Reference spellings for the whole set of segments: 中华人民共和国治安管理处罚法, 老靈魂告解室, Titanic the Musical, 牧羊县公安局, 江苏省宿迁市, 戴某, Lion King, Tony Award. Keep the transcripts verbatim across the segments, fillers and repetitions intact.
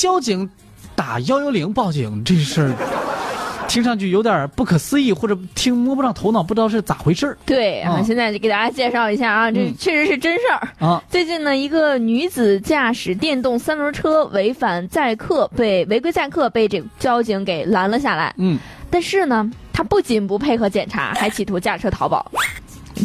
交警打一一零报警这事儿听上去有点不可思议，或者听摸不上头脑，不知道是咋回事。对啊，现在就给大家介绍一下啊，这确实是真事儿、嗯、啊。最近呢，一个女子驾驶电动三轮车违反载客被违规载客被这交警给拦了下来。嗯，但是呢，她不仅不配合检查，还企图驾车逃跑。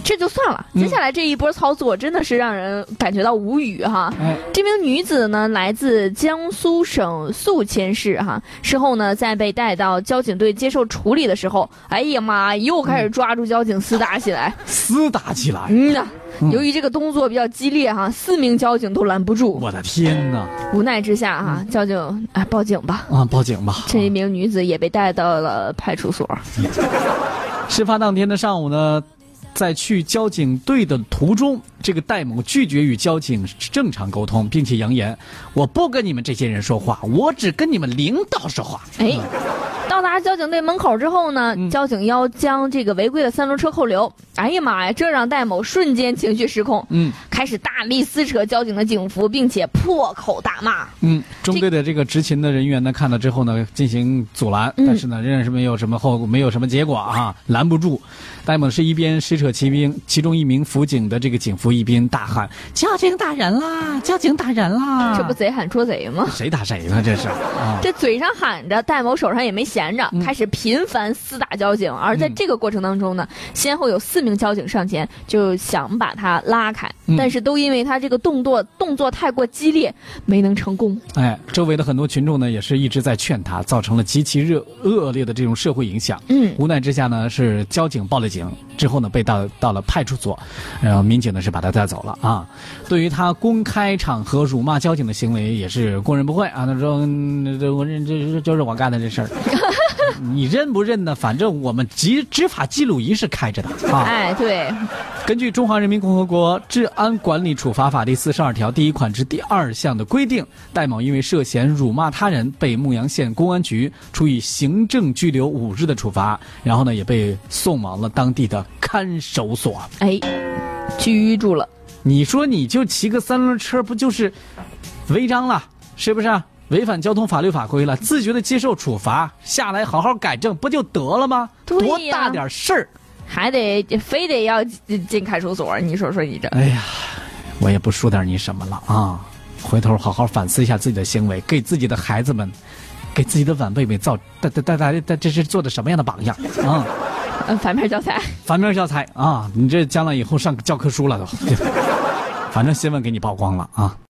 这就算了，接下来这一波操作真的是让人感觉到无语哈。嗯、这名女子呢，来自江苏省宿迁市哈。事后呢，在被带到交警队接受处理的时候，哎呀妈，又开始抓住交警厮打起来，厮打起来。嗯呐、啊，由于这个动作比较激烈哈，四名交警都拦不住。我的天哪！无奈之下哈，嗯、交警哎报警吧。啊，报警吧。这一名女子也被带到了派出所。事发当天的上午呢，在去交警队的途中，这个戴某拒绝与交警正常沟通，并且扬言：“我不跟你们这些人说话，我只跟你们领导说话。”哎，到达交警队门口之后呢，嗯、交警要将这个违规的三轮车扣留。哎呀妈呀，这让戴某瞬间情绪失控，嗯，开始大力撕扯交警的警服，并且破口大骂。嗯，中队的这个执勤的人员呢，看到之后呢，进行阻拦，嗯、但是呢，仍然是没有什么后，没有什么结果啊，拦不住。戴某是一边施舍骑兵，其中一名辅警的这个警服一边大喊：“交警打人啦！交警打人啦！”这不贼喊捉贼吗？谁打谁呢？这是。啊、这嘴上喊着，戴某手上也没闲着，嗯、开始频繁厮打交警。而在这个过程当中呢，嗯、先后有四名交警上前就想把他拉开，嗯、但是都因为他这个动作动作太过激烈，没能成功。哎，周围的很多群众呢，也是一直在劝他，造成了极其热恶劣的这种社会影响。嗯，无奈之下呢，是交警报了警。之后呢，被到到了派出所，然后民警呢是把他带走了啊。对于他公开场合辱骂交警的行为，也是供认不讳啊。他说：“我认这就是我干的这事儿。”你认不认呢？反正我们执执法记录仪是开着的啊。哎，对。根据《中华人民共和国治安管理处罚法》第四十二条第一款之第二项的规定，戴某因为涉嫌辱骂他人，被牧羊县公安局处以行政拘留五日的处罚，然后呢，也被送往了当地的看守所。哎，拘住了。你说你就骑个三轮车，不就是违章了，是不是、啊？违反交通法律法规了，自觉的接受处罚，下来好好改正，不就得了吗？对呀，多大点事儿，还得非得要进看守所，你说说你这。哎呀，我也不说点你什么了啊！回头好好反思一下自己的行为，给自己的孩子们，给自己的晚辈们造，大大大大这是做的什么样的榜样啊？嗯，反面教材，反面教材啊！你这将来以后上教科书了都。反正新闻给你曝光了啊！